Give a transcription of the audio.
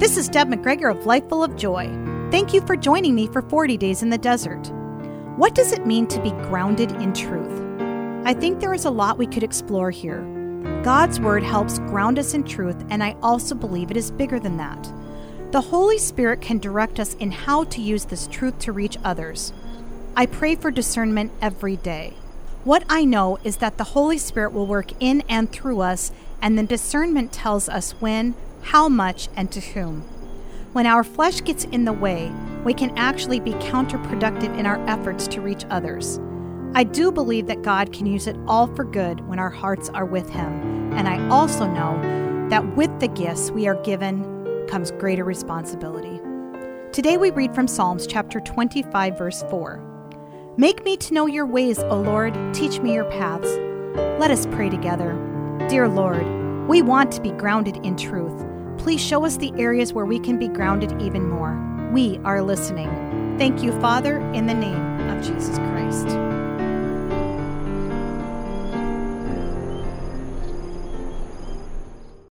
This is Deb McGregor of Life Full of Joy. Thank you for joining me for 40 Days in the Desert. What does it mean to be grounded in truth? I think there is a lot we could explore here. God's Word helps ground us in truth, and I also believe it is bigger than that. The Holy Spirit can direct us in how to use this truth to reach others. I pray for discernment every day. What I know is that the Holy Spirit will work in and through us, and the discernment tells us when, how much, and to whom. When our flesh gets in the way, we can actually be counterproductive in our efforts to reach others. I do believe that God can use it all for good when our hearts are with Him, and I also know that with the gifts we are given comes greater responsibility. Today we read from Psalms chapter 25, verse 4. Make me to know your ways, O Lord, teach me your paths. Let us pray together. Dear Lord, we want to be grounded in truth. Please show us the areas where we can be grounded even more. We are listening. Thank you, Father, in the name of Jesus Christ.